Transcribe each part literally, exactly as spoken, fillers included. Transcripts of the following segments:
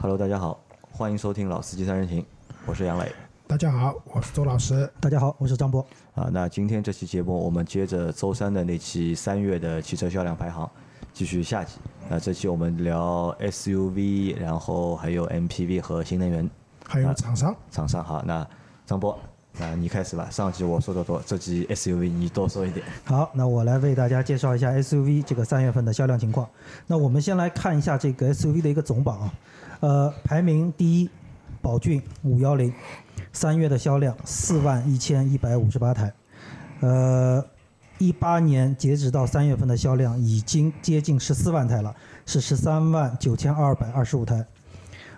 Hello， 大家好，欢迎收听《老司机三人行》，我是杨磊。大家好，我是周老师。大家好，我是张波。啊，那今天这期节目，我们接着周三的那期三月的汽车销量排行，继续下集。那这期我们聊 S U V， 然后还有 M P V 和新能源，还有厂商。厂商好，那张波。那你开始吧，上集我说的多，这集 S U V 你多说一点。好，那我来为大家介绍一下 S U V 这个三月份的销量情况。那我们先来看一下这个 S U V 的一个总榜啊，呃，排名第一，宝骏五一零，三月的销量四万一千一百五十八台，呃，一八年截止到三月份的销量已经接近十四万台了，是十三万九千二百二十五台。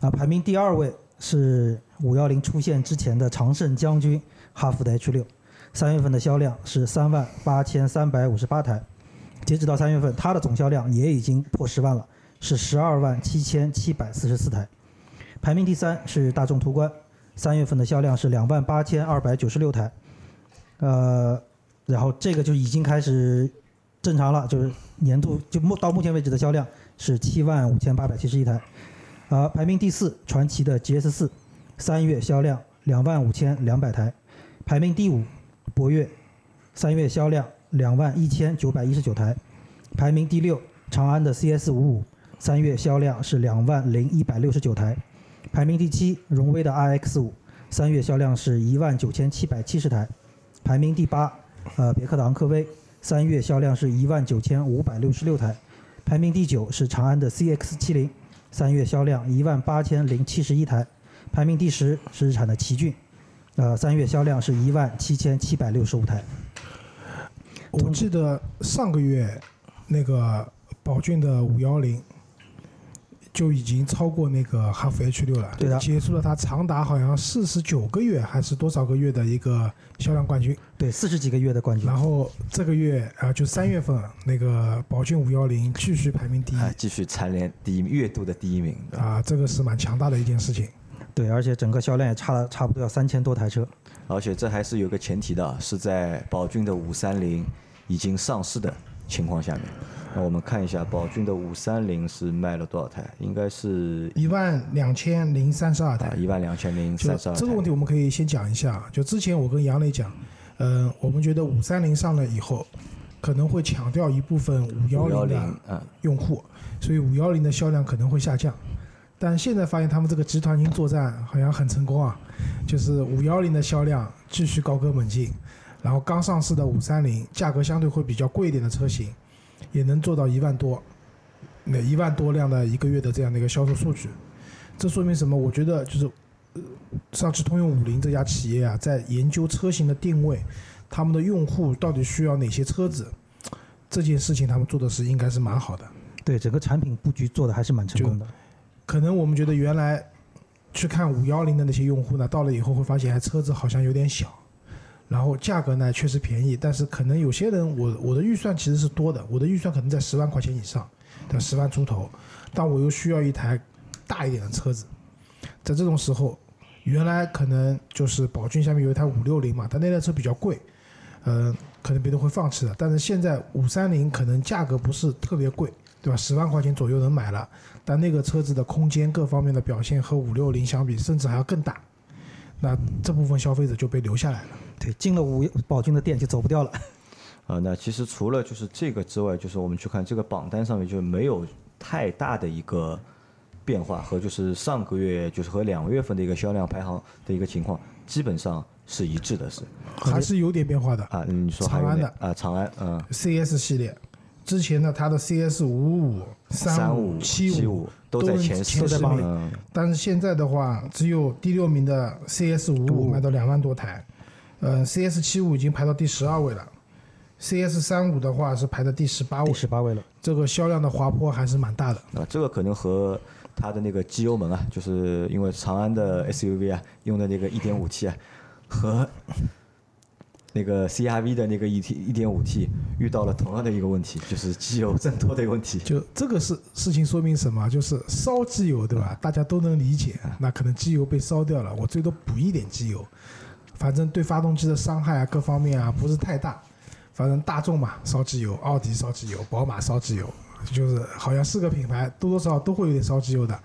啊，排名第二位是五一零出现之前的长胜将军哈弗的 H 六，三月份的销量是三万八千三百五十八台，截止到三月份，它的总销量也已经破十万了，是十二万七千七百四十四台。排名第三是大众途观，三月份的销量是两万八千二百九十六台，呃，然后这个就已经开始正常了，就是年度就到目前为止的销量是七万五千八百七十一台。啊，排名第四，传祺的 G S 四，三月销量两万五千两百台。排名第五，博越，三月销量两万一千九百一十九台。排名第六，长安的 C S 五五，三月销量是两万零一百六十九台。排名第七，荣威的 R X 五，三月销量是一万九千七百七十台。排名第八，呃，别克的昂科威，三月销量是一万九千五百六十六台。排名第九是长安的 C X 七零。三月销量一万八千零七十一台，排名第十是日产的奇骏，呃，三月销量是一万七千七百六十五台。我记得上个月那个宝骏的五幺零就已经超过那个哈弗 H 六了，对的，结束了它长达好像四十九个月还是多少个月的一个销量冠军，对，四十几个月的冠军。然后这个月啊、呃，就三月份那个宝骏五幺零继续排名第一，啊、继续蝉联第一月度的第一名啊，这个是蛮强大的一件事情。对，而且整个销量也差了差不多要三千多台车，而且这还是有个前提的，是在宝骏的五三零已经上市的情况下面。那我们看一下宝骏的五三零是卖了多少台？应该是一万两千零三十二台。一万两千零三十二。这个问题我们可以先讲一下。就之前我跟杨磊讲，嗯、呃，我们觉得五三零上了以后，可能会抢掉一部分五幺零的用户，所以五幺零的销量可能会下降。但现在发现他们这个集团型作战好像很成功啊，就是五幺零的销量继续高歌猛进，然后刚上市的五三零价格相对会比较贵一点的车型。也能做到一万多，那一万多辆的一个月的这样的一个销售数据，这说明什么？我觉得就是，上汽通用五菱这家企业啊，在研究车型的定位，他们的用户到底需要哪些车子，这件事情他们做的是应该是蛮好的。对，整个产品布局做的还是蛮成功的。可能我们觉得原来去看五幺零的那些用户呢，到了以后会发现，还车子好像有点小。然后价格呢确实便宜，但是可能有些人我我的预算其实是多的，我的预算可能在十万块钱以上，在十万出头，但我又需要一台大一点的车子。在这种时候，原来可能就是宝骏下面有一台五六零嘛，但那台车比较贵，呃，可能别人会放弃的。但是现在五三零可能价格不是特别贵，对吧？十万块钱左右能买了，但那个车子的空间各方面的表现和五六零相比，甚至还要更大。那这部分消费者就被留下来了，对，进了五宝骏的店就走不掉了。啊、呃，那其实除了就是这个之外，就是我们去看这个榜单上面就没有太大的一个变化，和就是上个月就是和两月份的一个销量排行的一个情况基本上是一致的，是还是有点变化的啊。你说长安的啊，长安嗯 ，C S 系列之前呢，它的 C S 五五、三五、七五。都在前四名、嗯，但是现在的话，只有第六名的 C S 五五卖到两万多台，呃 ，C S 七五已经排到第十二位了 ，C S 三五的话是排到第十八位，第十八位了。这个销量的滑坡还是蛮大的。啊，这个可能和它的那个机油门啊，就是因为长安的 S U V 啊用的那个 一点五 T 啊，和那个 C R V 的那个 一点五 T 遇到了同样的一个问题，就是机油增多的问题。就这个是事情说明什么？就是烧机油，对吧？大家都能理解。那可能机油被烧掉了，我最多补一点机油，反正对发动机的伤害啊，各方面啊不是太大。反正大众嘛，烧机油；奥迪烧机油；宝马烧机油，就是好像四个品牌多多少少都会有点烧机油的。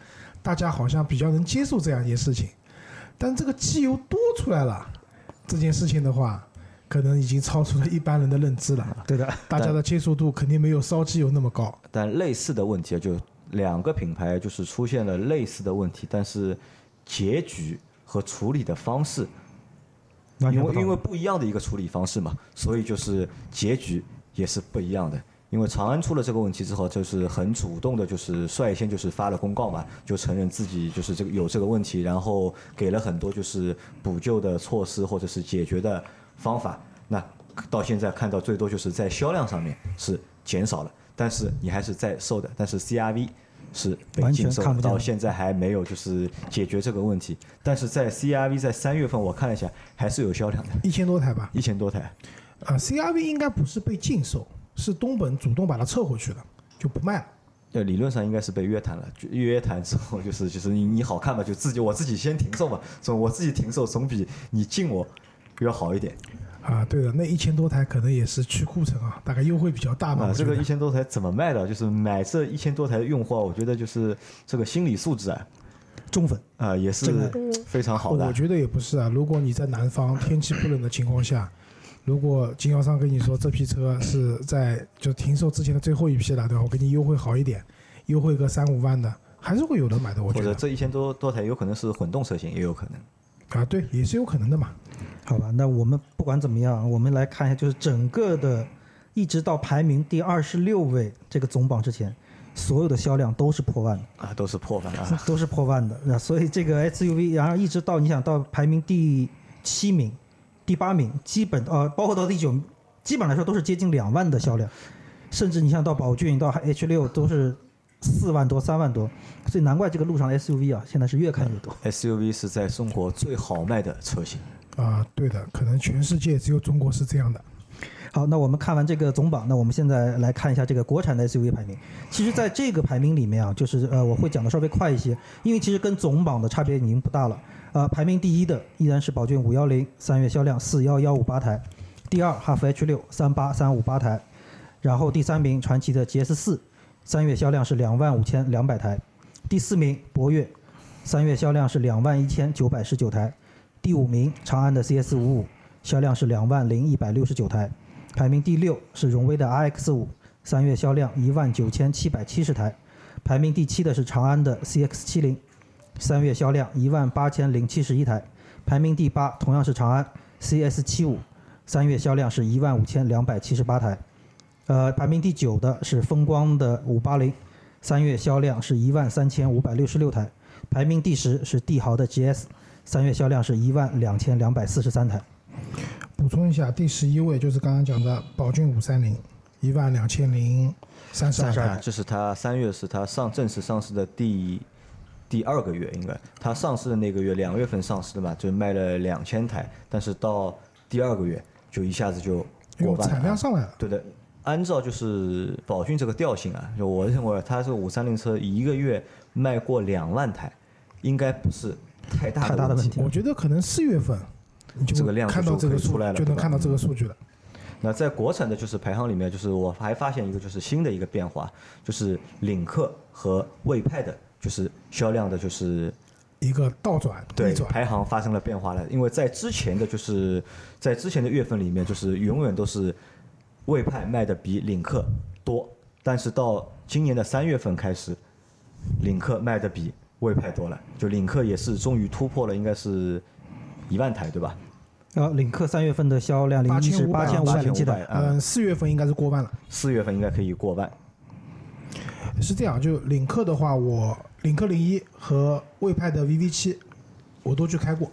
大家好像比较能接受这样一些事情，但这个机油多出来了这件事情的话，可能已经超出了一般人的认知了。对的，大家的接受度肯定没有烧机油那么高。但类似的问题，就两个品牌就是出现了类似的问题，但是结局和处理的方式，因为因为不一样的一个处理方式嘛，所以就是结局也是不一样的。因为长安出了这个问题之后，就是很主动的，就是率先就是发了公告嘛，就承认自己就是这个有这个问题，然后给了很多就是补救的措施或者是解决的方法。那到现在看到最多就是在销量上面是减少了，但是你还是在售的，但是 C R V 是被禁售，到现在还没有就是解决这个问题。但是在 C R V 在三月份我看了一下，还是有销量的，一千多台吧，一千多台。啊 ，C R V 应该不是被禁售。是东本主动把它撤回去了，就不卖了。对，理论上应该是被约谈了，约谈之后就是就是 你, 你好看吧，就自己我自己先停售嘛，总我自己停售总比你禁我要好一点。啊，对的，那一千多台可能也是去库存啊，大概优惠比较大吧。啊，这个一千多台怎么卖的？就是买这一千多台的用户，我觉得就是这个心理素质啊，中粉啊也是非常好的。我觉得也不是啊，如果你在南方天气不冷的情况下。如果经销商跟你说这批车是在就停售之前的最后一批了，对吧？我给你优惠好一点，优惠个三五万的，还是会有人买的。我觉得或者这一千多多台有可能是混动车型，也有可能。啊，对，也是有可能的嘛。好吧，那我们不管怎么样，我们来看一下，就是整个的，一直到排名第二十六位这个总榜之前，所有的销量都是破万的啊，都是破万啊，都是破万的。那所以这个 S U V， 然后一直到你想到排名第七名。第八名基本呃，包括到第九，基本来说都是接近两万的销量，甚至你像到宝骏、到 H 六都是四万多、三万多，所以难怪这个路上的 S U V 啊，现在是越看越多。S U V 是在中国最好卖的车型啊，对的，可能全世界只有中国是这样的。好，那我们看完这个总榜，那我们现在来看一下这个国产的 S U V 排名。其实在这个排名里面啊，就是呃，我会讲的稍微快一些，因为其实跟总榜的差别已经不大了。呃，排名第一的依然是宝骏五一零，三月销量四万一千一百五十八台；第二，哈弗 H 六三万八千三百五十八台；然后第三名，传祺的 G S 四，三月销量是两万五千两百台；第四名，博越，三月销量是两万一千九百十九台；第五名，长安的 C S 五五，销量是两万零一百六十九台；排名第六是荣威的 R X 五，三月销量一万九千七百七十台；排名第七的是长安的 C X 七零。三月销量一万八千零七十一台，排名第八同样是长安 C S 七五，三月销量是一万五千两百七十八台，呃，排名第九的是风光的五八零，三月销量是一万三千五百六十六台，排名第十是帝豪的 G S， 三月销量是一万两千两百四十三台。补充一下，第十一位就是刚刚讲的宝骏五三零，一万两千零三十二台，这是它三月是它上正式上市的第。第二个月应该，它上市的那个月，两月份上市的嘛，就卖了两千台，但是到第二个月就一下子就过万了，产量上来了。对的，按照就是宝骏这个调性啊，就我认为它是五三零车一个月卖过两万台，应该不是太大的问题。问题我觉得可能四月份你就看到这个数来了，就能看到这个数据了。那在国产的就是排行里面，就是我还发现一个就是新的一个变化，就是领克和魏派的。就是销量的，就是一个倒转，对，排行发生了变化了。因为在之前的，就是在之前的月份里面，就是永远都是魏派卖的比领克多，但是到今年的三月份开始，领克卖的比魏派多了。就领克也是终于突破了，应该是一万台，对吧？啊，领克三月份的销量零一是八千五百零七台，嗯，四月份应该是过万了。四月份应该可以过万。是这样，就领克的话，我。领克零一和魏派的 V V 七，我都去开过。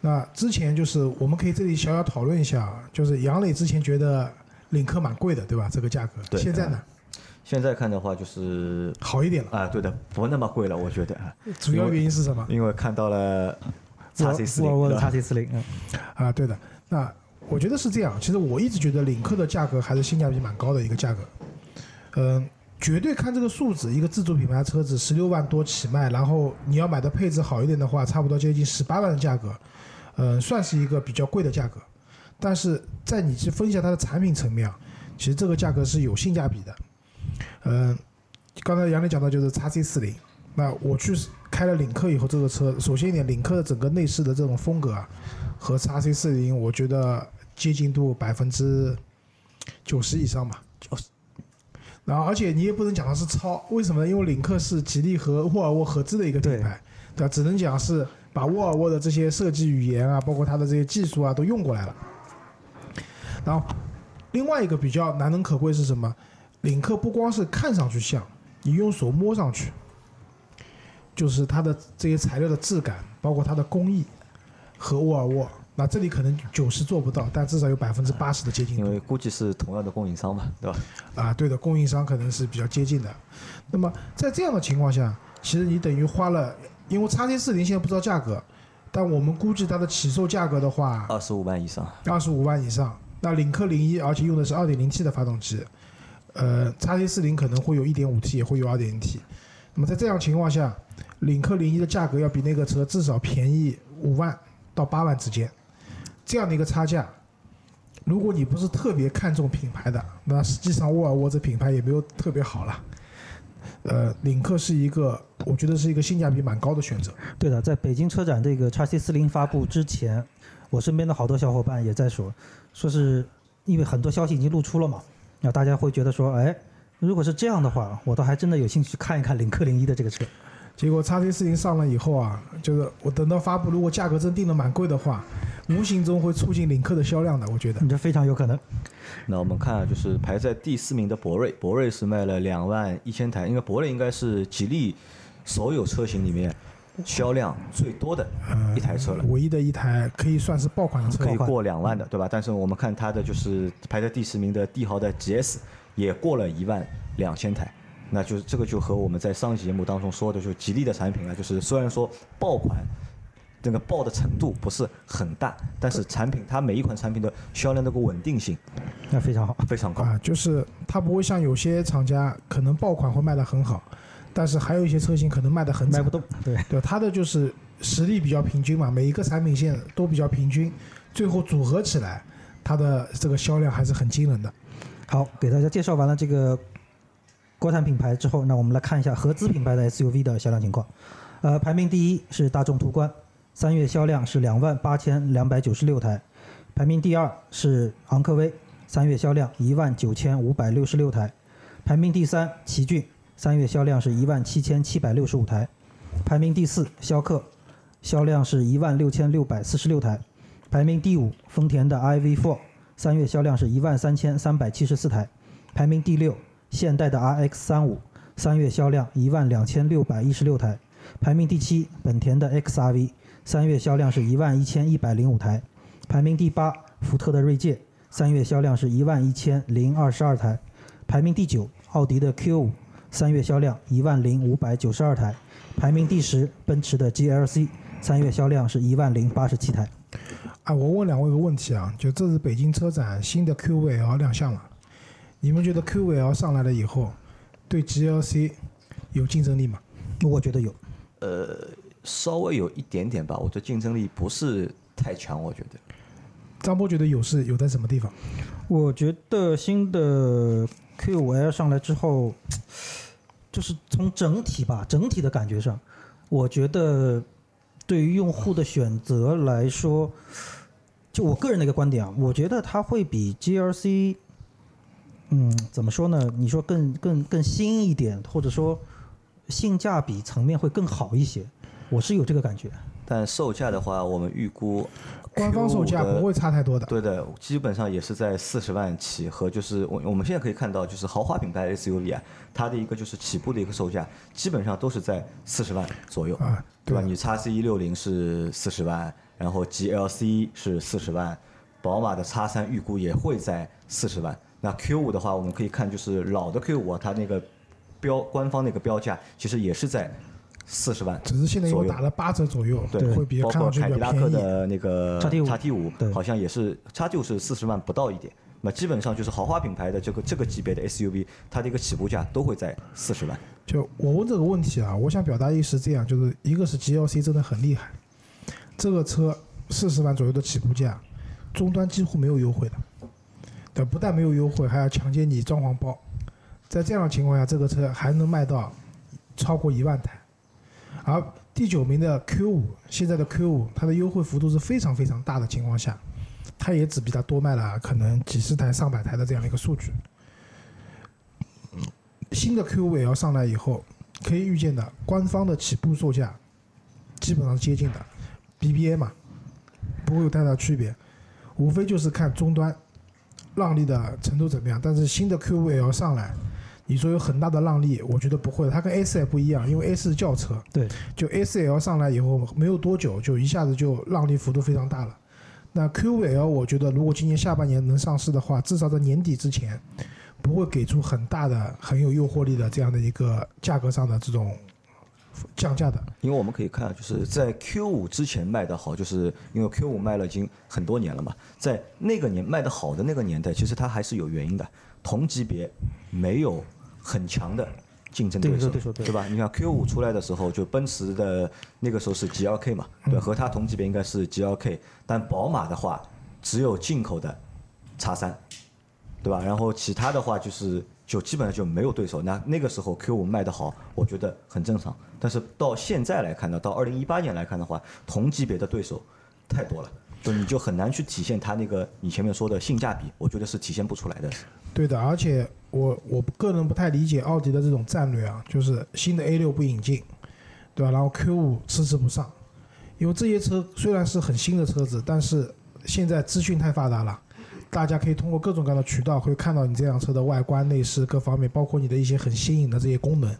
那之前就是我们可以这里小小讨论一下，就是杨磊之前觉得领克蛮贵的，对吧？这个价格。对。现在呢？现在看的话就是好一点了啊，对的，不那么贵了，我觉得啊。主要原因是什么？因为看到了 X C 四零，沃尔沃的 X C 四零。啊，对的。那我觉得是这样，其实我一直觉得领克的价格还是性价比蛮高的一个价格。嗯。绝对看这个数字，一个自主品牌车子十六万多起卖，然后你要买的配置好一点的话，差不多接近十八万的价格，嗯、呃，算是一个比较贵的价格。但是在你去分析它的产品层面，其实这个价格是有性价比的。嗯、呃，刚才杨磊讲到就是 X C 四零，那我去开了领克以后，这个车首先一点，领克的整个内饰的这种风格啊，和X C 四零我觉得接近度百分之九十以上吧。就是，然后而且你也不能讲它是抄，为什么呢？因为领克是吉利和沃尔沃合资的一个品牌，对吧？只能讲是把沃尔沃的这些设计语言啊，包括它的这些技术啊，都用过来了。然后另外一个比较难能可贵是什么？领克不光是看上去像，你用手摸上去，就是它的这些材料的质感，包括它的工艺和沃尔沃，那这里可能九十做不到，但至少有百分之八十的接近度。因为估计是同样的供应商嘛，对吧？啊，对的，供应商可能是比较接近的。那么在这样的情况下，其实你等于花了，因为 X C 四零 现在不知道价格，但我们估计它的起售价格的话，二十五万以上。二十五万以上，那领克零一，而且用的是二点零 T 的发动机。呃 ，X C 四零 可能会有 一点五 T， 也会有 二点零 T。那么在这样情况下，领克零一的价格要比那个车至少便宜五万到八万之间。这样的一个差价，如果你不是特别看重品牌的，那实际上沃尔沃这品牌也没有特别好了。呃，领克是一个，我觉得是一个性价比蛮高的选择。对的，在北京车展这个 X C 四零 发布之前，我身边的好多小伙伴也在说，说是因为很多消息已经露出了嘛。那大家会觉得说，哎，如果是这样的话，我倒还真的有兴趣看一看领克零一的这个车。结果 X C 四零 上了以后啊，就是我等到发布，如果价格真定的蛮贵的话，无形中会促进领克的销量的，我觉得。你这非常有可能。那我们看，就是排在第四名的博瑞，博瑞是卖了两万一千台，因为博瑞应该是吉利所有车型里面销量最多的一台车了，唯一的一台可以算是爆款的车，可以过两万的，对吧？但是我们看它的就是排在第十名的帝豪的 G S 也过了一万两千台，那就是这个就和我们在上期节目当中说的，就是吉利的产品啊，就是虽然说爆款那个爆的程度不是很大，但是产品它每一款产品的销量的个稳定性那非常好，非常高啊，就是它不会像有些厂家可能爆款会卖得很好。但是还有一些车型可能卖得很惨，卖不动，对对，它的就是实力比较平均嘛，每一个产品线都比较平均，最后组合起来，它的这个销量还是很惊人的。好，给大家介绍完了这个国产品牌之后，那我们来看一下合资品牌的 S U V 的销量情况。呃，排名第一是大众途观，三月销量是两万八千两百九十六台；排名第二是昂科威，三月销量一万九千五百六十六台；排名第三奇骏。三月销量是一万七千七百六十五台，排名第四逍客，销量是一万六千六百四十六台，排名第五丰田的 I V 四，三月销量是一万三千三百七十四台，排名第六现代的 R X 三五，三月销量一万两千六百一十六台，排名第七本田的 X R V， 三月销量是一万一千一百零五台，排名第八福特的锐界，三月销量是一万一千零二十二台，排名第九奥迪的 Q 五。三月销量一万零五百九十二台，排名第十，奔驰的 G L C， 三月销量是一万零八十七台。啊，我问两位一个问题啊，就这是北京车展新的 Q 五 L 亮相了，你们觉得 Q 五 L 上来了以后，对 G L C 有竞争力吗？我觉得有，呃，稍微有一点点吧，我觉得竞争力不是太强，我觉得。张波觉得有是有在什么地方？我觉得新的 Q 五 L 上来之后。就是从整体吧，整体的感觉上，我觉得对于用户的选择来说，就我个人的一个观点啊，我觉得它会比 G L C， 嗯，怎么说呢？你说更更更新一点，或者说性价比层面会更好一些，我是有这个感觉。但售价的话，我们预估官方售价不会差太多的，对的，基本上也是在四十万起，和就是我我们现在可以看到，就是豪华品牌 S U V 啊，它的一个就是起步的一个售价，基本上都是在四十万左右，啊、对, 对吧？你 X C 一六零 是四十万，然后 G L C 是四十万，宝马的 X 三 预估也会在四十万。那 Q 五 的话，我们可以看就是老的 Q 五 啊，它那个标官方那个标价其实也是在。四十万，只是现在又打了八折左右，对，会比较看上去比较便宜。包括凯迪拉克的那个 X T 五， 好像也是 X T 五 是四十万不到一点。那基本上就是豪华品牌的这个这个级别的 S U V， 它的一个起步价都会在四十万。就我问这个问题啊，我想表达意思这样，就是一个是 G L C 真的很厉害，这个车四十万左右的起步价，终端几乎没有优惠的，对，不但没有优惠，还要强奸你装潢包。在这样的情况下，这个车还能卖到超过一万台。而第九名的 Q 五， 现在的 Q 五 它的优惠幅度是非常非常大的情况下，它也只比它多卖了可能几十台上百台的这样一个数据。新的 Q 五 L 上来以后，可以预见的官方的起步售价基本上接近的 B B A 嘛，不会有太大区别，无非就是看终端让利的程度怎么样。但是新的 Q 五 L 上来，你说有很大的让利，我觉得不会。它跟 A 四 也不一样，因为 A 四 是轿车，对，就 A 四 L 上来以后没有多久就一下子就让利幅度非常大了。那 Q 五 L 我觉得如果今年下半年能上市的话，至少在年底之前不会给出很大的很有诱惑力的这样的一个价格上的这种降价的。因为我们可以看就是在 Q 五 之前卖的好，就是因为 Q 五 卖了已经很多年了嘛，在那个年卖的好的那个年代，其实它还是有原因的，同级别没有很强的竞争对手， 对, 对, 对, 对, 对吧？你看 Q 五 出来的时候，就奔驰的那个时候是 G L K 嘛，对，和它同级别应该是 G L K， 但宝马的话只有进口的 X 三，对吧？然后其他的话就是就基本上就没有对手。那那个时候 Q 五 卖得好，我觉得很正常。但是到现在来看呢，到二零一八年来看的话，同级别的对手太多了，就你就很难去体现它那个你前面说的性价比，我觉得是体现不出来的。对的，而且我我个人不太理解奥迪的这种战略啊，就是新的 A 六 不引进，对吧？然后 Q 五 迟迟不上，因为这些车虽然是很新的车子，但是现在资讯太发达了。大家可以通过各种各样的渠道会看到你这辆车的外观、内饰各方面，包括你的一些很新颖的这些功能。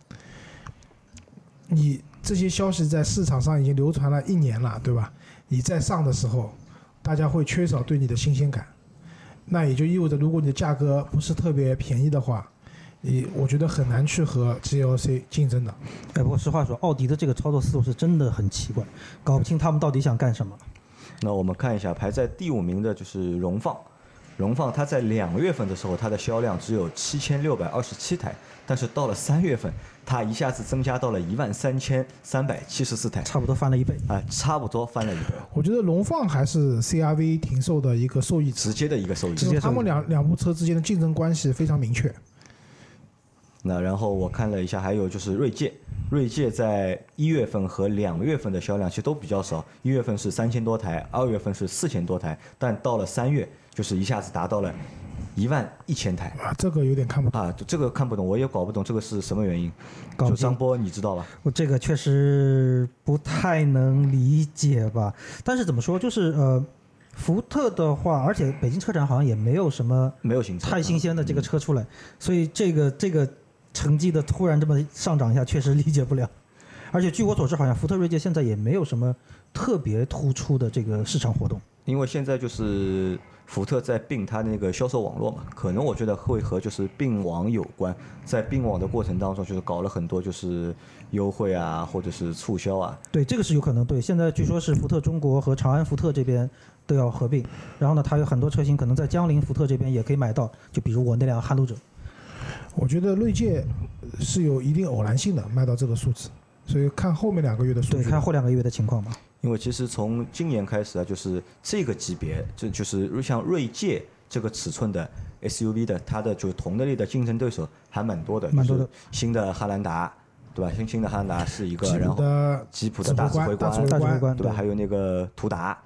你这些消息在市场上已经流传了一年了，对吧？你在上的时候，大家会缺少对你的新鲜感。那也就意味着，如果你的价格不是特别便宜的话，你我觉得很难去和 G L C 竞争的。哎，不过实话说，奥迪的这个操作思路是真的很奇怪，搞不清他们到底想干什么。那我们看一下排在第五名的就是荣放。荣放它在两月份的时候，它的销量只有七千六百二十七台，但是到了三月份，它一下子增加到了一万三千三百七十四台，差不多翻了一倍啊、呃，差不多翻了一倍。我觉得荣放还是 C R V 停售的一个受益者，直接的一个受益者。他们两两部车之间的竞争关系非常明确。那然后我看了一下，还有就是锐界，锐界在一月份和两月份的销量其实都比较少，一月份是三千多台，二月份是四千多台，但到了三月就是一下子达到了一万一千台啊，这个有点看不懂啊，这个看不懂，我也搞不懂这个是什么原因。就张波，你知道吧？我这个确实不太能理解吧，但是怎么说，就是呃。福特的话，而且北京车展好像也没有什么没有太新鲜的这个车出来，所以这个这个成绩的突然这么上涨一下，确实理解不了。而且据我所知，好像福特锐界现在也没有什么特别突出的这个市场活动。因为现在就是福特在并它那个销售网络嘛，可能我觉得会和就是并网有关，在并网的过程当中，就是搞了很多就是优惠啊，或者是促销啊。对，这个是有可能。对，现在据说是福特中国和长安福特这边都要合并，然后呢，它有很多车型可能在江铃福特这边也可以买到，就比如我那辆撼路者。我觉得锐界是有一定偶然性的卖到这个数字，所以看后面两个月的数据。对，看后两个月的情况吧。因为其实从今年开始啊，就是这个级别，这就是像锐界这个尺寸的 S U V 的，它的就是同类的竞争对手还蛮多的，蛮多的。就是、新的汉兰达，对吧？新新的汉兰达是一个，然后吉普的大指挥官，大指挥官，对吧？还有那个途达。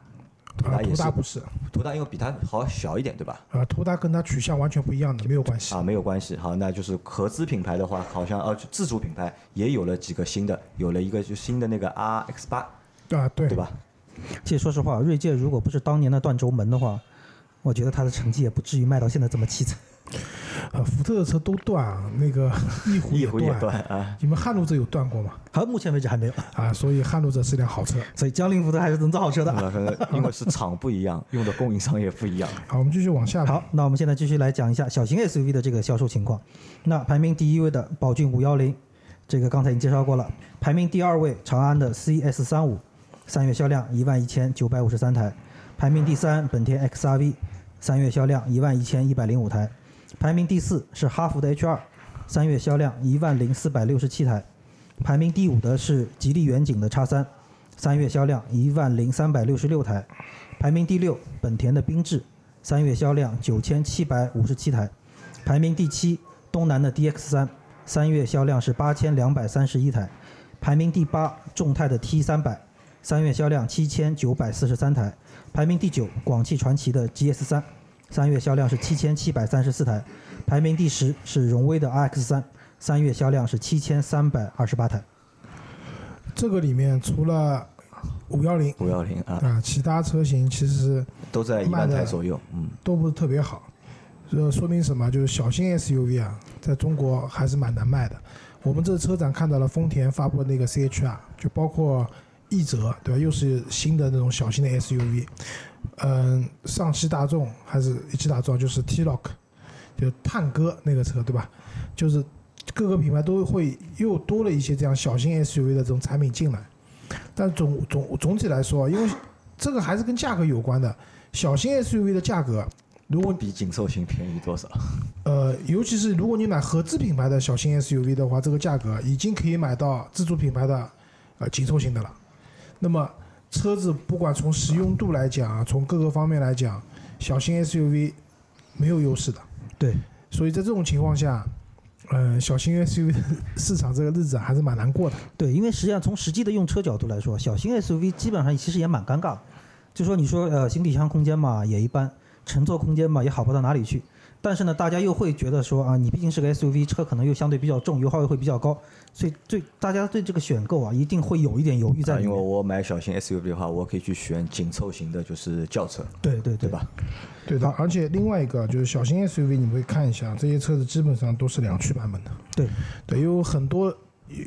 途达也是，途达不是，途达因为比它好小一点，对吧？啊，途达跟它取向完全不一样的，没有关系啊，没有关系。好，那就是合资品牌的话，好像呃、啊、自主品牌也有了几个新的，有了一个就新的那个 R X 八，啊对，对吧？其实说实话，锐界如果不是当年的断轴门的话，我觉得它的成绩也不至于卖到现在这么凄惨。啊，福特的车都断，那个翼虎也 断, 也断、啊、你们撼路者有断过吗？还目前为止还没有啊，所以撼路者是辆好车，所以江铃福特还是能造好车的、嗯、因为市场不一样用的供应商也不一样。好，我们继续往下。好，那我们现在继续来讲一下小型 S U V 的这个销售情况。那排名第一位的宝骏五一零，这个刚才已经介绍过了。排名第二位长安的 C S 三五， 三月销量一万一千九百五十三台。排名第三本田 X R V， 三月销量一万一千一百零五台。排名第四是哈弗的 H 二， 三月销量一万零四百六十七台。排名第五的是吉利远景的 X 三， 三月销量一万零三百六十六台。排名第六本田的缤智，三月销量九千七百五十七台。排名第七东南的 D X 三， 三月销量是八千两百三十一台。排名第八，众泰的 T 三百，三月销量七千九百四十三台；排名第九，广汽传祺的 G S 三，三月销量是七千七百三十四台；排名第十是荣威的 R X 三，三月销量是七千三百二十八台。这个里面除了五幺零，五幺零啊，其他车型其实都在一万台左右，嗯，都不是特别好。这说明什么？就是小型 S U V 啊，在中国还是蛮难卖的。我们这车展看到了丰田发布的那个 C H R， 就包括奕泽，对吧？又是新的那种小型的 S U V。嗯，上汽大众还是一汽大众，就是 T-Roc， 就是探戈那个车，对吧？就是各个品牌都会又多了一些这样小型 S U V 的这种产品进来。但总总总体来说，因为这个还是跟价格有关的，小型 S U V 的价格。如果比紧凑型便宜多少？呃，尤其是如果你买合资品牌的小型 S U V 的话，这个价格已经可以买到自主品牌的呃紧凑型的了。那么车子不管从实用度来讲，从各个方面来讲，小型 S U V 没有优势的。对，所以在这种情况下，呃，小型 S U V 市场这个日子还是蛮难过的。对，因为实际上从实际的用车角度来说，小型 S U V 基本上其实也蛮尴尬。就说你说呃行李箱空间嘛也一般。乘坐空间嘛也好不到哪里去，但是呢，大家又会觉得说啊，你毕竟是个 S U V 车，可能又相对比较重，油耗又会比较高，所以对大家对这个选购啊，一定会有一点犹豫在里面。啊、因为我买小型 S U V 的话，我可以去选紧凑型的，就是轿车。对对 对, 对吧？对的。而且另外一个就是小型 S U V， 你会看一下这些车子基本上都是两驱版本的。对对，有很多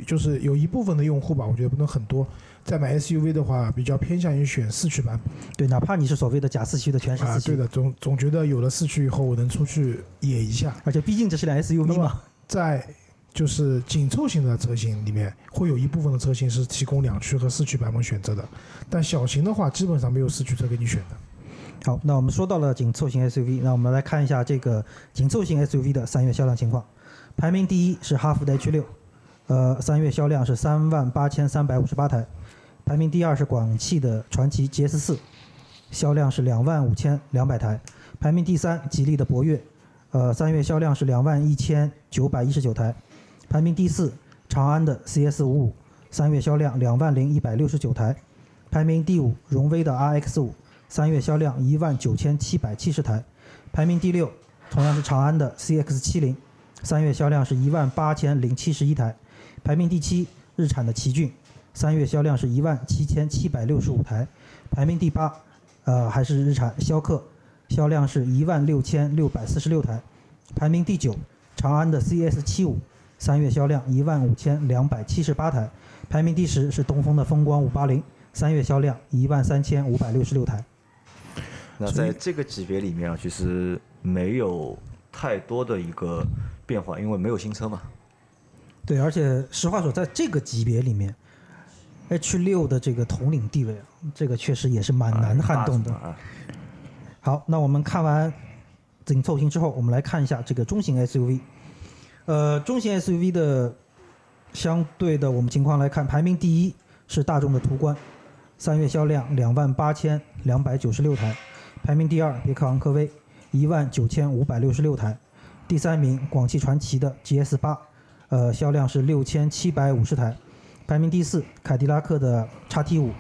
就是有一部分的用户吧，我觉得不能很多。在买 S U V 的话，比较偏向于选四驱版本。对，哪怕你是所谓的假四驱的全是四驱。啊，对的，总总觉得有了四驱以后，我能出去野一下。而且毕竟这是辆 S U V 嘛。在就是紧凑型的车型里面，会有一部分的车型是提供两驱和四驱版本选择的，但小型的话，基本上没有四驱车给你选的。好，那我们说到了紧凑型 S U V， 那我们来看一下这个紧凑型 S U V 的三月销量情况。排名第一是哈弗的 H 六，呃，三月销量是三万八千三百五十八台。排名第二是广汽的传祺 G S 四， 销量是两万五千两百台。排名第三，吉利的博越，呃，三月销量是两万一千九百一十九台。排名第四，长安的 C S 五五，三月销量两万零一百六十九台。排名第五，荣威的 R X 五，三月销量一万九千七百七十台。排名第六，同样是长安的 C X 七零，三月销量是一万八千零七十一台。排名第七，日产的奇骏。三月销量是一万七千七百六十五台，排名第八，呃，还是日产逍客，销量是一万六千六百四十六台，排名第九，长安的 C S 七五，三月销量一万五千两百七十八台，排名第十是东风的风光五八零，三月销量一万三千五百六十六台。那在这个级别里面啊，其实没有太多的一个变化，因为没有新车嘛。对，而且实话说，在这个级别里面。H 六 的这个统领地位，这个确实也是蛮难撼动的。好，那我们看完紧凑型之后，我们来看一下这个中型 S U V。呃，中型 S U V 的相对的我们情况来看，排名第一是大众的途观，三月销量两万八千两百九十六台；排名第二，别克昂科威，一万九千五百六十六台；第三名，广汽传祺的 G S 八，呃，销量是六千七百五十台。排名第四，凯迪拉克的 X T 五，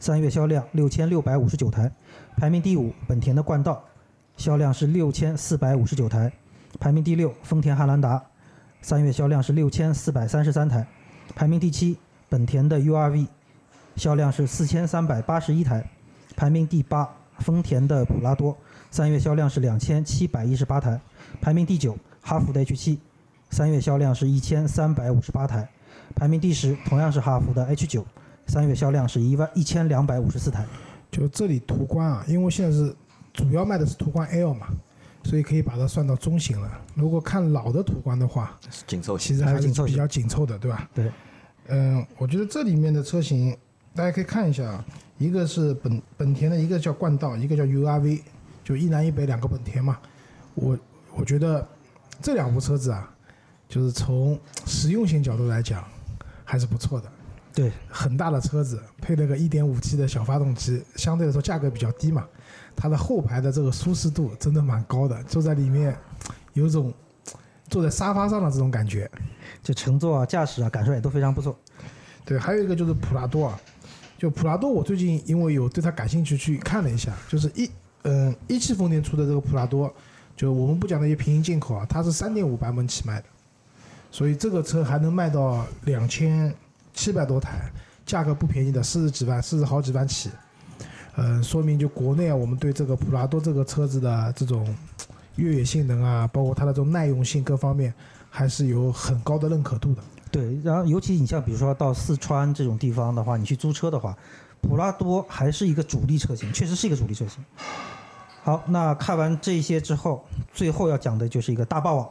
三月销量六千六百五十九台。排名第五，本田的冠道，销量是六千四百五十九台。排名第六，丰田汉兰达，三月销量是六千四百三十三台。排名第七，本田的 U R V， 销量是四千三百八十一台。排名第八，丰田的普拉多，三月销量是两千七百一十八台。排名第九，哈弗的 H 七， 三月销量是一千三百五十八台。排名第十，同样是哈弗的 H 九， 三月销量是一万一千两百五十四台。就这里途观啊，因为现在是主要卖的是途观 L 嘛，所以可以把它算到中型了。如果看老的途观的话，紧凑型其实还是比较紧凑的，对吧？对。嗯，我觉得这里面的车型大家可以看一下，一个是本本田的，一个叫冠道，一个叫 U R V， 就一南一北两个本田嘛。我我觉得这两部车子啊，就是从实用性角度来讲。还是不错的，对，很大的车子配了个 一点五 T 的小发动机，相对来说价格比较低嘛，它的后排的这个舒适度真的蛮高的，坐在里面有种坐在沙发上的这种感觉，就乘坐啊、驾驶啊，感受也都非常不错。对，还有一个就是普拉多啊，就普拉多我最近因为有对它感兴趣去看了一下，就是一嗯一汽丰田出的这个普拉多，就我们不讲那些平行进口啊，它是 三点五 版本起卖的，所以这个车还能卖到两千七百多台，价格不便宜的，四十几万四十好几万起，呃说明就国内啊我们对这个普拉多这个车子的这种越野性能啊，包括它的这种耐用性各方面还是有很高的认可度的。对，然后尤其你像比如说到四川这种地方的话，你去租车的话，普拉多还是一个主力车型，确实是一个主力车型。好，那看完这些之后，最后要讲的就是一个大霸王，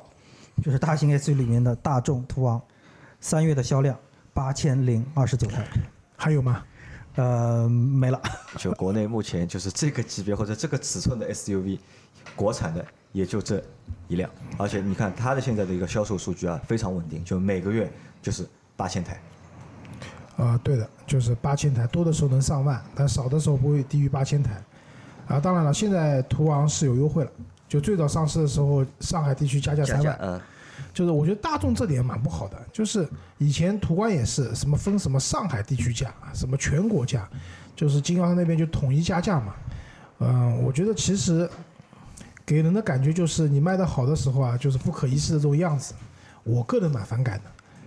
就是大型 S U V 里面的大众途昂，三月的销量八千零二十九台，还有吗？呃，没了。就国内目前就是这个级别或者这个尺寸的 S U V， 国产的也就这一辆，而且你看它的现在的一个销售数据啊，非常稳定，就每个月就是八千台。呃，对的，就是八千台，多的时候能上万，但少的时候不会低于八千台。啊，当然了，现在途昂是有优惠了，就最早上市的时候，上海地区加价三万。嗯，就是我觉得大众这点蛮不好的，就是以前途观也是什么分什么上海地区价，什么全国价，就是经销商那边就统一加价嘛。嗯，我觉得其实给人的感觉就是你卖的好的时候啊，就是不可一世的这种样子，我个人蛮反感的。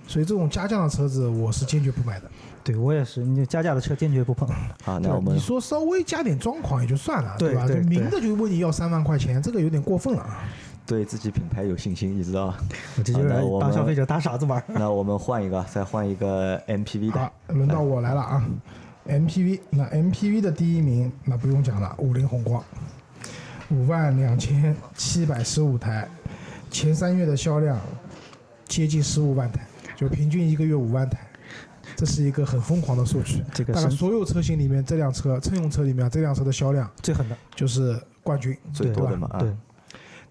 所以这种加价的车子我是坚决不买的。对，我也是，你加价的车坚决不碰啊。那我们你说稍微加点装潢也就算了， 对, 对吧？就明着就问你要三万块钱，这个有点过分了啊。对自己品牌有信心，你知道？我这就是当消费者打傻子玩。那我们换一个，再换一个 M P V 的。轮到我来了啊 ！M P V， 那 M P V 的第一名，那不用讲了，五菱宏光，五万两千七百十五台，前三月的销量接近十五万台。就平均一个月五万台，这是一个很疯狂的数据。这个是所有车型里面，这辆车乘用车里面，这辆车的销量最狠的，就是冠军，最多的嘛。对，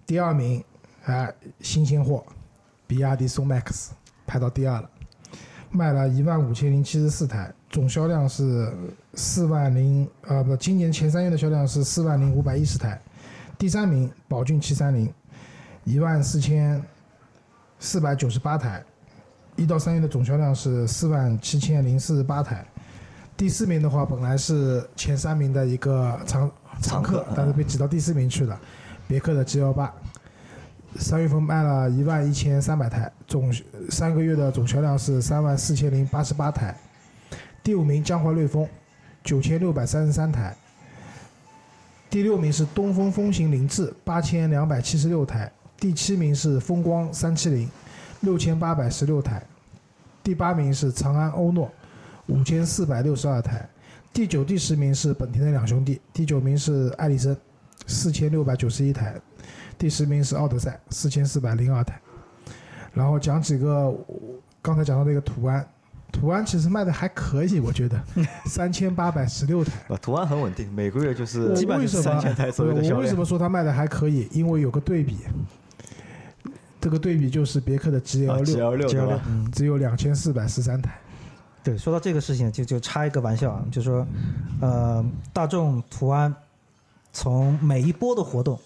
第二名啊、呃，新鲜货，比亚迪宋 MAX 排到第二了，卖了一万五千零七十四台，总销量是四万零啊不，今年前三月的销量是四万零五百一十台。第三名宝骏七三零，一万四千四百九十八台。一到三月的总销量是四万七千零四十八台，第四名的话本来是前三名的一个长长客，但是被挤到第四名去了。别克的 G 幺八，三月份卖了一万一千三百台，总三个月的总销量是三万四千零八十八台。第五名江淮瑞风，九千六百三十三台。第六名是东风风行凌志，八千两百七十六台。第七名是风光三七零。六千八百十六台，第八名是长安欧诺，五千四百六十二台，第九、第十名是本田的两兄弟，第九名是艾力绅，四千六百九十一台，第十名是奥德赛，四千四百零二台。然后讲几个，刚才讲到那个途安，途安其实卖的还可以，我觉得三千八百十六台，途安很稳定，每个月就是基本上三千台左右的销量。我为什么说它卖的还可以？因为有个对比。这个对比就是别克的 G L 六、啊、只有两千四百十三台。对，说到这个事情就就插一个玩笑啊，就说，呃，大众途安从每一波的活动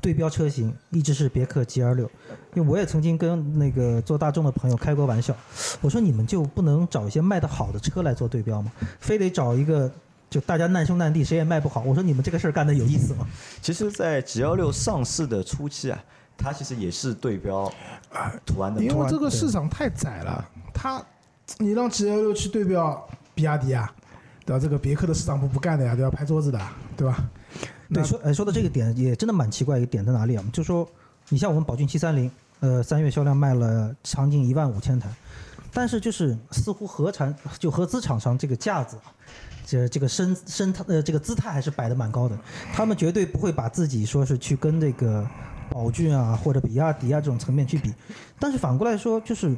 对标车型一直是别克 G L 六，因为我也曾经跟那个做大众的朋友开过玩笑，我说你们就不能找一些卖的好的车来做对标吗？非得找一个。就大家难兄难弟，谁也卖不好。我说你们这个事儿干的有意思吗？其实，在 G 幺六 上市的初期啊，它其实也是对标途安的。因为这个市场太窄了，它你让 G 幺六 去对标比亚迪啊，对吧？这个别克的市场部不干的呀，对吧？拍桌子的，对吧？对，说呃说到这个点也真的蛮奇怪，一个点在哪里啊？就说你像我们宝骏七三零，呃，三月销量卖了将近一万五千台，但是就是似乎合产就合资厂商这个架子。这这个身身呃这个姿态还是摆得蛮高的，他们绝对不会把自己说是去跟这个宝骏啊或者比亚迪啊这种层面去比，但是反过来说就是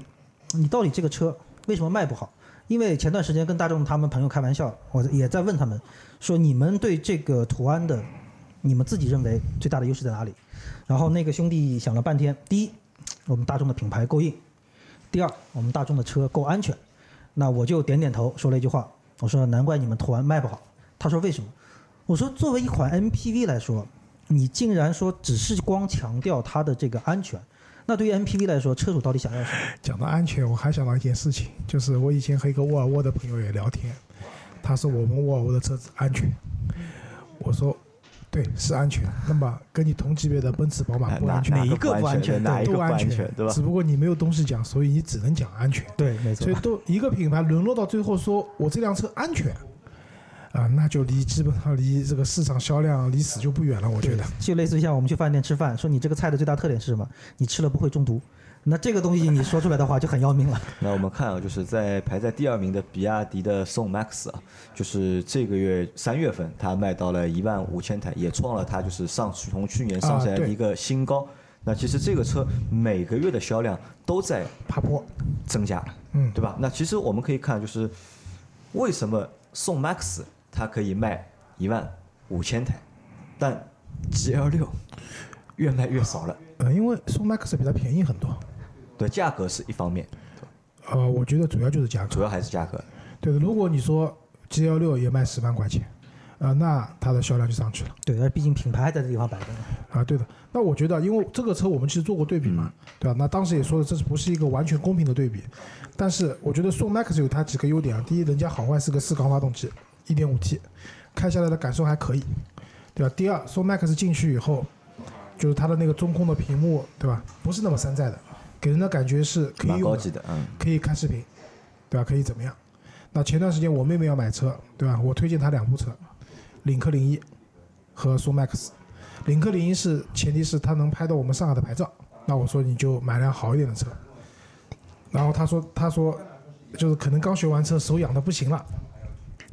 你到底这个车为什么卖不好？因为前段时间跟大众他们朋友开玩笑，我也在问他们说你们对这个途安的你们自己认为最大的优势在哪里？然后那个兄弟想了半天，第一，我们大众的品牌够硬；第二，我们大众的车够安全。那我就点点头说了一句话。我说难怪你们途安卖不好，他说为什么？我说作为一款 M P V 来说，你竟然说只是光强调它的这个安全，那对于 M P V 来说，车主到底想要什么？讲到安全，我还想到一件事情，就是我以前和一个沃尔沃的朋友也聊天，他说我们沃尔沃的车子安全，我说对，是安全。那么跟你同级别的奔驰、宝马不安全，哪一个不安全？哪一个不安全？对吧？只不过你没有东西讲，所以你只能讲安全。对，没错。所以都一个品牌沦落到最后说我这辆车安全。啊，那就离基本上离这个市场销量离死就不远了，我觉得。就类似于像我们去饭店吃饭，说你这个菜的最大特点是什么？你吃了不会中毒。那这个东西你说出来的话就很要命了。那我们看啊，就是在排在第二名的比亚迪的宋MAX啊，就是这个月三月份它卖到了一万五千台，也创了它就是上从去年上来的一个新高。啊，那其实这个车每个月的销量都在爬坡增加，嗯，对吧？那其实我们可以看就是为什么宋MAX它可以卖一万五千台，但 G L 六 越卖越少了。呃，因为宋MAX比它便宜很多。对，价格是一方面。呃，我觉得主要就是价格。主要还是价格。对的，如果你说 G L 六 也卖十万块钱，呃，那它的销量就上去了。对，那毕竟品牌还在这地方摆着呢。啊，对的。那我觉得，因为这个车我们其实做过对比嘛，嗯，对吧？那当时也说了，这不是一个完全公平的对比。但是我觉得宋MAX 有它几个优点啊，第一，人家好坏是个四缸发动机。一点五 T 开下来的感受还可以，对吧？第二，宋MAX进去以后，就是它的那个中控的屏幕，对吧？不是那么山寨的，给人的感觉是可以用的，可以看视频，对吧？可以怎么样？那前段时间我妹妹要买车，对吧？我推荐她两部车，领克零一和宋MAX。领克零一是前提是她能拍到我们上海的牌照，那我说你就买辆好一点的车。然后她说，她说就是可能刚学完车，手痒的不行了。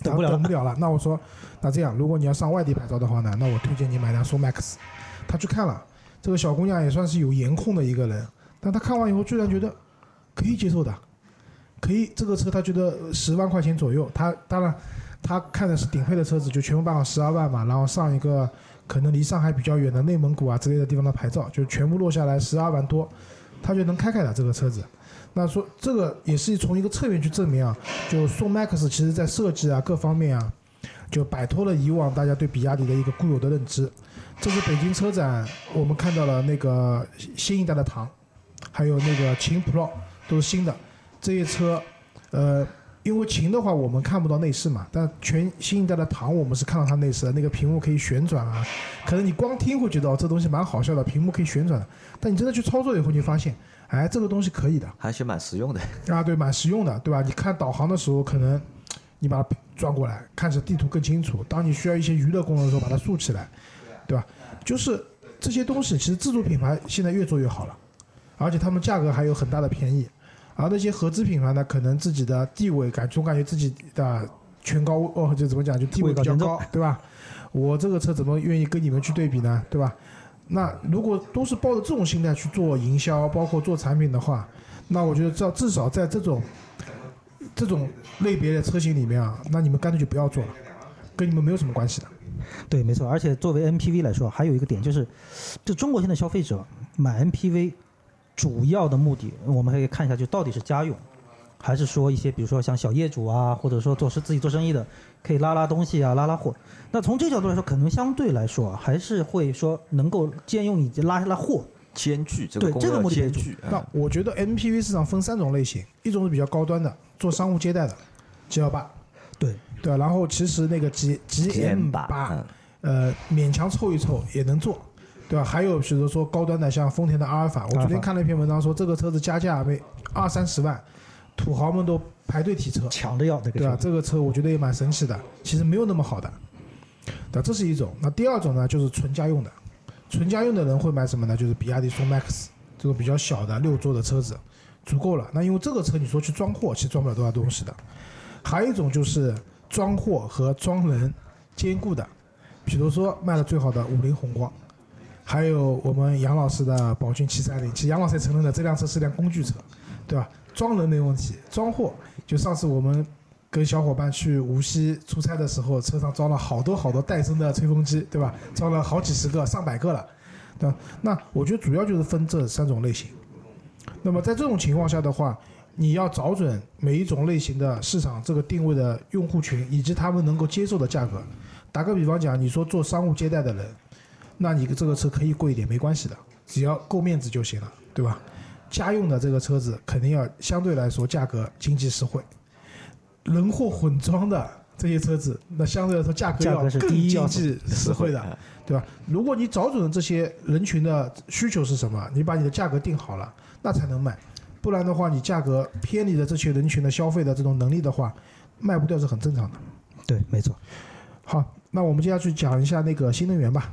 等不了了，等不了了。那我说，那这样，如果你要上外地牌照的话呢，那我推荐你买辆宋MAX。他去看了，这个小姑娘也算是有颜控的一个人，但他看完以后居然觉得可以接受的，可以这个车他觉得十万块钱左右。他当然他看的是顶配的车子，就全部办好十二万嘛，然后上一个可能离上海比较远的内蒙古啊之类的地方的牌照，就全部落下来十二万多，他就能开开的这个车子。那说这个也是从一个侧面去证明啊，就宋MAX其实在设计啊各方面啊，就摆脱了以往大家对比亚迪的一个固有的认知。这次北京车展我们看到了那个新一代的唐，还有那个秦 Pro 都是新的。这些车，呃，因为秦的话我们看不到内饰嘛，但全新一代的唐我们是看到它内饰的，那个屏幕可以旋转啊。可能你光听会觉得哦这东西蛮好笑的，屏幕可以旋转的，但你真的去操作以后你发现。哎，这个东西可以的，还是蛮实用的啊，对，蛮实用的，对吧？你看导航的时候，可能你把它转过来，看着地图更清楚。当你需要一些娱乐功能的时候，把它竖起来，对吧？就是这些东西，其实自主品牌现在越做越好了，而且他们价格还有很大的便宜。而那些合资品牌呢，可能自己的地位感，总感觉自己的权高哦，就怎么讲，就地位比较高，对吧？我这个车怎么愿意跟你们去对比呢？对吧？那如果都是抱着这种心态去做营销，包括做产品的话，那我觉得至少在这种这种类别的车型里面啊，那你们干脆就不要做了，跟你们没有什么关系的。对，没错。而且作为 M P V 来说，还有一个点就是，就中国现在消费者买 M P V 主要的目的，我们可以看一下，就到底是家用，还是说一些比如说像小业主啊，或者说做自己做生意的，可以拉拉东西啊，拉拉货。那从这角度来说，可能相对来说还是会说能够兼用你拉拉货，兼具这个功能，对，这个目的兼具。那我觉得 M P V 市场分三种类型，一种是比较高端的，做商务接待的 G 幺八， 对对，然后其实那个 G M 八，呃，勉强凑一凑也能做，对吧？还有比如说高端的，像丰田的阿尔法，我昨天看了一篇文章说，这个车子加价没二三十万。土豪们都排队提车，抢着要这个车，对吧？这个车我觉得也蛮神奇的，其实没有那么好的，对，这是一种。那第二种呢，就是纯家用的。纯家用的人会买什么呢？就是比亚迪宋MAX这种比较小的六座的车子，足够了。那因为这个车你说去装货，其实装不了多少东西的。还有一种就是装货和装人兼顾的，比如说卖的最好的五菱宏光，还有我们杨老师的宝骏七三零。其实杨老师也承认了，这辆车是辆工具车，对吧？装人没问题，装货就上次我们跟小伙伴去无锡出差的时候，车上装了好多好多戴森的吹风机，对吧？装了好几十个、上百个了，对吧？那我觉得主要就是分这三种类型。那么在这种情况下的话，你要找准每一种类型的市场这个定位的用户群，以及他们能够接受的价格。打个比方讲，你说做商务接待的人，那你这个车可以贵一点，没关系的。只要够面子就行了，对吧？家用的这个车子肯定要相对来说价格经济实惠，人货混装的这些车子那相对来说价格要更经济实惠的，对吧？如果你找准了这些人群的需求是什么，你把你的价格定好了，那才能卖。不然的话，你价格偏离了这些人群的消费的这种能力的话，卖不掉是很正常的。对，没错。好，那我们接下去讲一下那个新能源吧。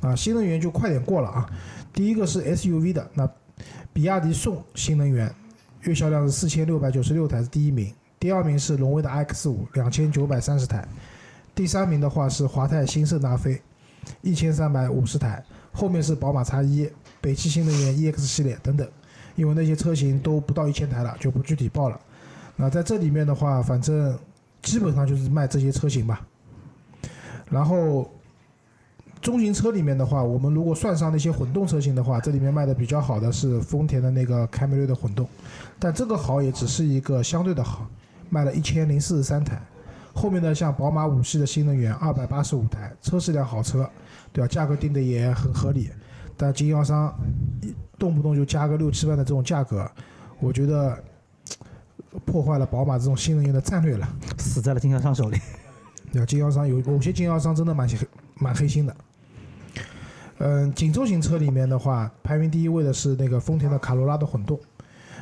啊，新能源就快点过了啊。第一个是 S U V 的，那比亚迪宋新能源月销量是四千六百九十六台是第一名，第二名是荣威的 X 五两千九百三十台，第三名的话是华泰新胜达菲一千三百五十台，后面是宝马 X 一、北汽新能源 E X 系列等等，因为那些车型都不到一千台了，就不具体报了。那在这里面的话，反正基本上就是卖这些车型吧。然后中型车里面的话，我们如果算上那些混动车型的话，这里面卖的比较好的是丰田的那个凯美瑞的混动，但这个好也只是一个相对的好，卖了一千零四十三台。后面的像宝马五系的新能源二百八十五台，车是辆好车，对吧？价格定的也很合理，但经销商动不动就加个六七万的这种价格，我觉得破坏了宝马这种新能源的战略了，死在了经销商手里。对，经销商有有些经销商真的蛮蛮黑心的。嗯，紧凑型车里面的话，排名第一位的是那个丰田的卡罗拉的混动，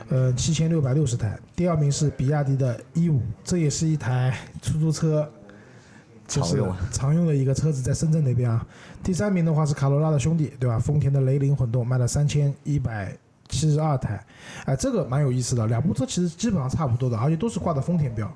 呃，七千六百六十台。第二名是比亚迪的 E 五，这也是一台出租车，就是常用的一个车子，在深圳那边啊。第三名的话是卡罗拉的兄弟，对吧？丰田的雷凌混动卖了三千一百七十二台，哎，这个蛮有意思的，两部车其实基本上差不多的，而且都是挂的丰田标。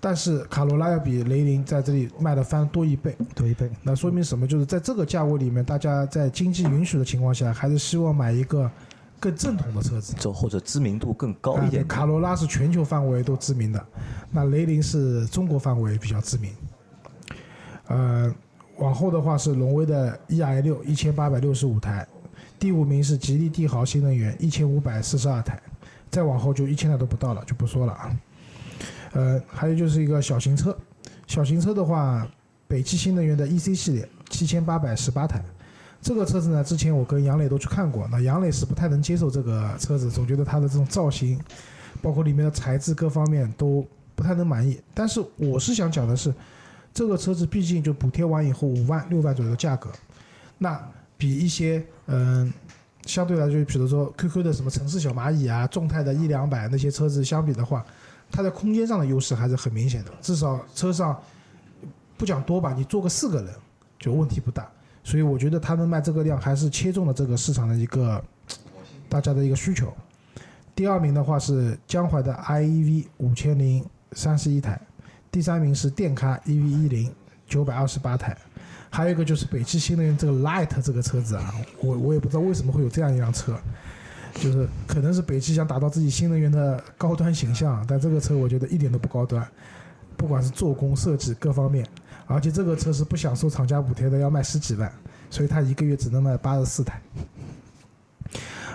但是卡罗拉要比雷凌在这里卖的翻多一倍，多一倍。那说明什么？就是在这个价位里面，大家在经济允许的情况下，还是希望买一个更正统的车子，或者知名度更高一点。啊，卡罗拉是全球范围都知名的，那雷凌是中国范围比较知名。呃，往后的话是荣威的 E I 六一千八百六十五台，第五名是吉利帝豪新能源一千五百四十二台，再往后就一千台都不到了，就不说了啊。呃，还有就是一个小型车，小型车的话，北汽新能源的 E C 系列七千八百十八台，这个车子呢，之前我跟杨磊都去看过，那杨磊是不太能接受这个车子，总觉得它的这种造型，包括里面的材质各方面都不太能满意。但是我是想讲的是，这个车子毕竟就补贴完以后五万六万左右的价格，那比一些嗯、呃，相对来说，比如说 Q Q 的什么城市小蚂蚁啊、众泰的一两百那些车子相比的话，它在空间上的优势还是很明显的，至少车上不讲多吧，你坐个四个人就问题不大，所以我觉得它能卖这个量还是切中了这个市场的一个大家的一个需求。第二名的话是江淮的 I E V 五千零三十一台，第三名是电咖 E V 一零九百二十八台，还有一个就是北汽新能源这个 Light 这个车子啊，我我也不知道为什么会有这样一辆车。就是可能是北汽想打造自己新能源的高端形象，但这个车我觉得一点都不高端，不管是做工设计各方面，而且这个车是不享受厂家补贴的，要卖十几万，所以它一个月只能卖八十四台。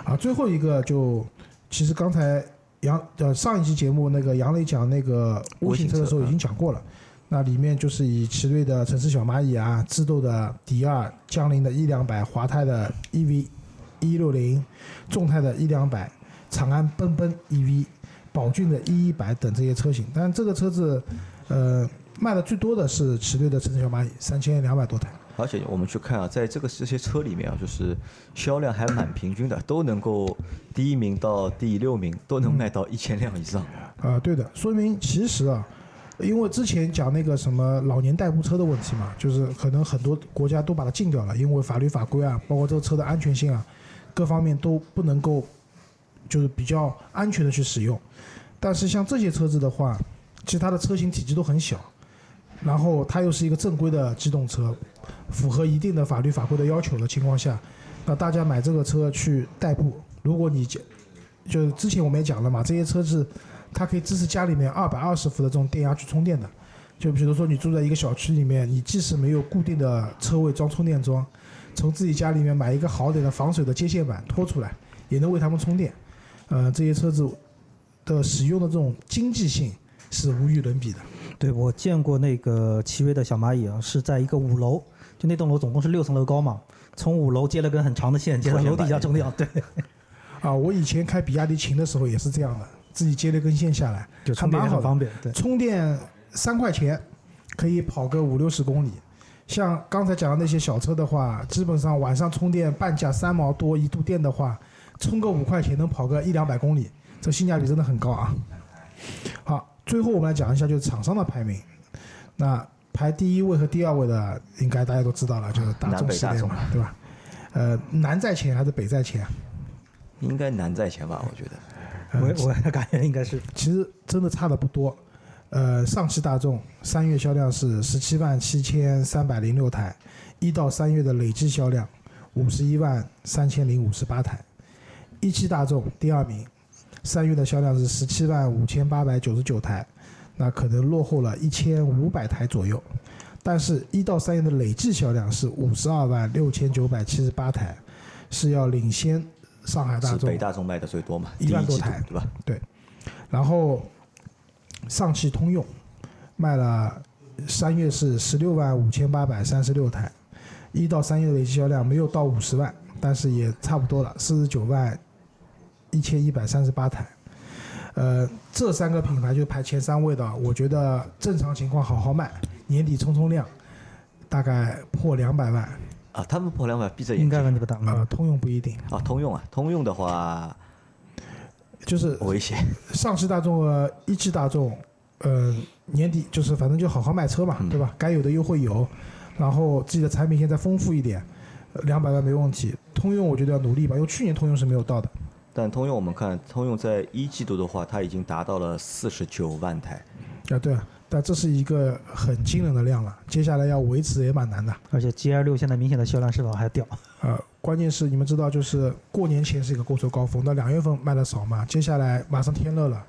啊，最后一个就其实刚才杨呃上一期节目那个杨磊讲那个微型车的时候已经讲过了，那里面就是以奇瑞的城市小蚂蚁啊、智斗的 D 二、江铃的 E 两百、华泰的 E V。一六零，众泰的一两百，长安奔奔 E V， 宝骏的一一百等这些车型，但这个车子，呃，卖的最多的是奇瑞的城市小蚂蚁，三千两百多台。而且我们去看啊，在这个这些车里面啊，就是销量还蛮平均的，都能够第一名到第六名都能卖到一千辆以上。啊、嗯呃，对的，说明其实啊，因为之前讲那个什么老年代步车的问题嘛，就是可能很多国家都把它禁掉了，因为法律法规啊，包括这个车的安全性啊。各方面都不能够就是比较安全的去使用，但是像这些车子的话，其实它的车型体积都很小，然后它又是一个正规的机动车，符合一定的法律法规的要求的情况下，那大家买这个车去代步，如果你就之前我们也讲了嘛，这些车子它可以支持家里面二百二十伏的这种电压去充电的，就比如说你住在一个小区里面，你即使没有固定的车位装充电桩，从自己家里面买一个好点的防水的接线板拖出来，也能为他们充电。呃，这些车子的使用的这种经济性是无与伦比的。对，我见过那个奇瑞的小蚂蚁啊，是在一个五楼，就那栋楼总共是六层楼高嘛，从五楼接了根很长的线，接到楼底下冲掉。对，啊，我以前开比亚迪秦的时候也是这样的，自己接了根线下来，就充电很方便。对，充电三块钱可以跑个五六十公里。像刚才讲的那些小车的话，基本上晚上充电半价三毛多一度电的话，充个五块钱能跑个一两百公里，这性价比真的很高啊。好，最后我们来讲一下就是厂商的排名。那排第一位和第二位的应该大家都知道了，就是大众系列嘛，对吧？呃，南在前还是北在前？应该南在前吧，我觉得。我我感觉应该是。其实真的差的不多。呃，上汽大众三月销量是十七万七千三百零六台，一到三月的累计销量五十一万三千零五十八台。一汽大众第二名，三月的销量是十七万五千八百九十九台。那可能落后了一千五百台左右，但是一到三月的累计销量是五十二万六千九百七十八台，是要领先上海大众。是北大众卖的最多嘛？一万多台，对吧？对。然后，上汽通用卖了三月是十六万五千八百三十六台，一到三月的累计销量没有到五十万，但是也差不多了，四十九万一千一百三十八台。呃，这三个品牌就排前三位的，我觉得正常情况好好卖，年底冲冲量，大概破两百万啊！他们破两百，闭着眼睛应该问题不大啊。通用不一定啊，通用啊，通用的话就是危险。上汽大众、呃、一汽大众，呃，年底就是反正就好好卖车嘛，嗯、对吧？该有的优惠有，然后自己的产品现在丰富一点，两百万没问题。通用我觉得要努力吧，因为去年通用是没有到的。但通用我们看，通用在一季度的话，它已经达到了四十九万台。啊，对啊，但这是一个很惊人的量了，接下来要维持也蛮难的。而且 G L 六 现在明显的销量是否还掉？呃，关键是你们知道，就是过年前是一个购车高峰，那两月份卖的少嘛，接下来马上天热了，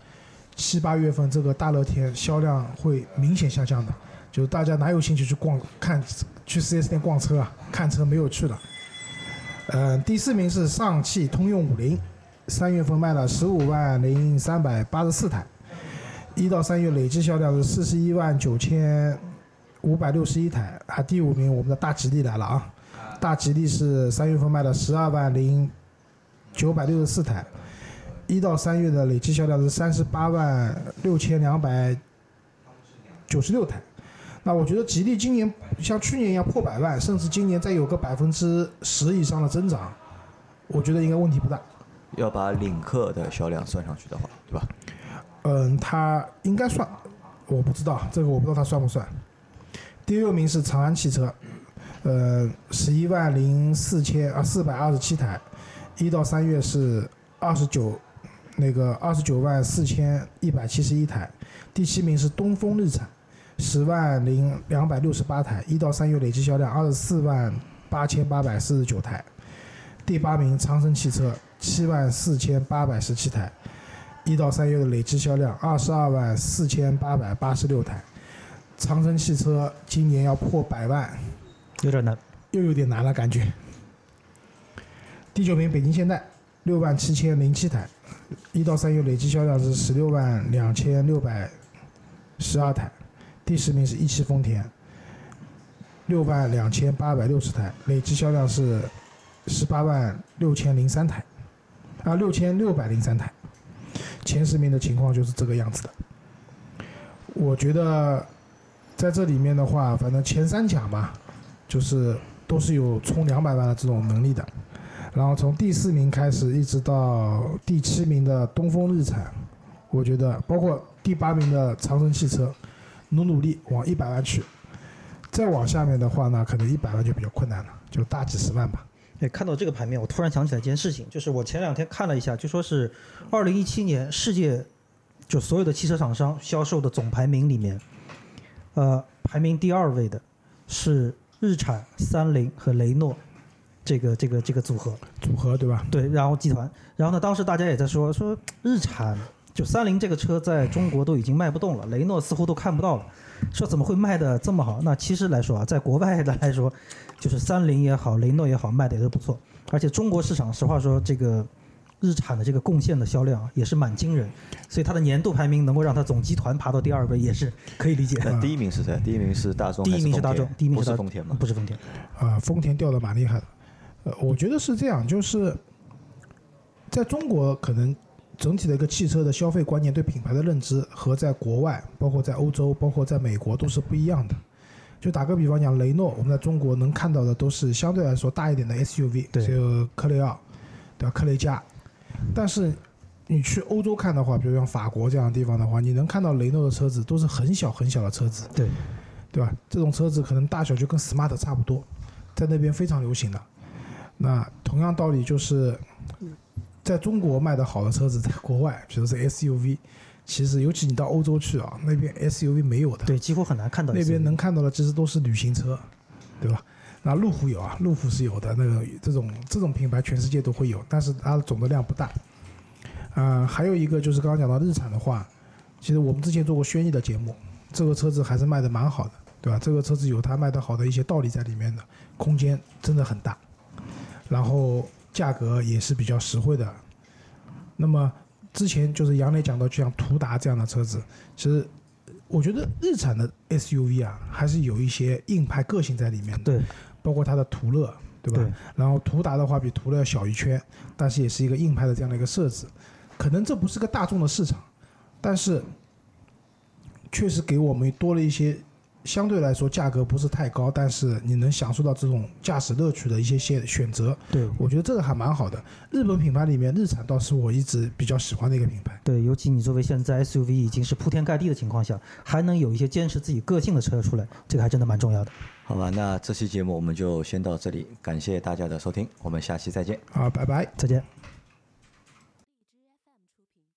七八月份这个大热天销量会明显下降的，就是大家哪有兴趣去逛看去 四 S 店逛车啊？看车没有去了。呃，第四名是上汽通用五菱。三月份卖了十五万零三百八十四台，一到三月累计销量是四十一万九千五百六十一台啊。第五名我们的大吉利来了啊，大吉利是三月份卖了十二万零九百六十四台，一到三月的累计销量是三十八万六千两百九十六台。那我觉得吉利今年像去年一样破百万，甚至今年再有个百分之十以上的增长，我觉得应该问题不大。要把领克的销量算上去的话，对吧？嗯，它应该算，我不知道这个，我不知道它算不算。第六名是长安汽车，呃，十一万零四千啊四百二十七台，一到三月是二十九那个二十九万四千一百七十一台。第七名是东风日产，十万零两百六十八台，一到三月累计销量二十四万八千八百四十九台。第八名长城汽车。七万四千八百十七台，一到三月的累计销量二十二万四千八百八十六台。长城汽车今年要破百万，有点难，又有点难了感觉。第九名北京现代六万七千零七台，一到三月累计销量是十六万两千六百十二台。第十名是一汽丰田，六万两千八百六十台，累计销量是十八万六千零三台。啊，六千六百零三台，前十名的情况就是这个样子的。我觉得在这里面的话，反正前三强吧，就是都是有冲两百万的这种能力的。然后从第四名开始，一直到第七名的东风日产，我觉得包括第八名的长城汽车，努努力往一百万去。再往下面的话呢，可能一百万就比较困难了，就大几十万吧。对，看到这个盘面，我突然想起来一件事情，就是我前两天看了一下，就说是二零一七年世界就所有的汽车厂商销售的总排名里面，呃，排名第二位的是日产、三菱和雷诺这个这个这个组合组合对吧？对，然后集团，然后呢，当时大家也在说说日产就三菱这个车在中国都已经卖不动了，雷诺似乎都看不到了，说怎么会卖的这么好？那其实来说啊，在国外的来说。就是三菱也好，雷诺也好，卖的也都不错。而且中国市场，实话说，这个日产的这个贡献的销量也是蛮惊人，所以它的年度排名能够让它总集团爬到第二位，也是可以理解的。第一名是谁？第一名是大众，第一名是大众，第一名是丰田吗？不是丰田。啊，丰田掉的蛮厉害的。呃，我觉得是这样，就是在中国可能整体的一个汽车的消费观念对品牌的认知和在国外，包括在欧洲，包括在美国都是不一样的。就打个比方讲，雷诺我们在中国能看到的都是相对来说大一点的 S U V， 就科雷傲，对吧？科雷嘉。但是你去欧洲看的话，比如像法国这样的地方的话，你能看到雷诺的车子都是很小很小的车子，对，对吧？这种车子可能大小就跟 smart 差不多，在那边非常流行的。那同样道理，就是在中国卖的好的车子，在国外，比如说 S U V， 其实尤其你到欧洲去啊，那边 S U V 没有的，对，几乎很难看到。那边能看到的其实都是旅行车，对吧？那路虎有啊，路虎是有的，那个这种这种品牌全世界都会有，但是它的总的量不大。啊、呃，还有一个就是刚刚讲到日产的话，其实我们之前做过轩逸的节目，这个车子还是卖的蛮好的，对吧？这个车子有它卖的好的一些道理在里面的，空间真的很大。然后价格也是比较实惠的。那么之前就是杨磊讲到，就像途达这样的车子，其实我觉得日产的 S U V 啊，还是有一些硬派个性在里面的。对，包括它的途乐，对吧？对。然后途达的话比途乐小一圈，但是也是一个硬派的这样的一个设置。可能这不是个大众的市场，但是确实给我们多了一些。相对来说价格不是太高，但是你能享受到这种驾驶乐趣的一些些选择，对，我觉得这个还蛮好的。日本品牌里面，日产倒是我一直比较喜欢的一个品牌。对，尤其你作为现在 S U V 已经是铺天盖地的情况下，还能有一些坚持自己个性的车出来，这个还真的蛮重要的。好吧，那这期节目我们就先到这里，感谢大家的收听，我们下期再见。好，拜拜，再见。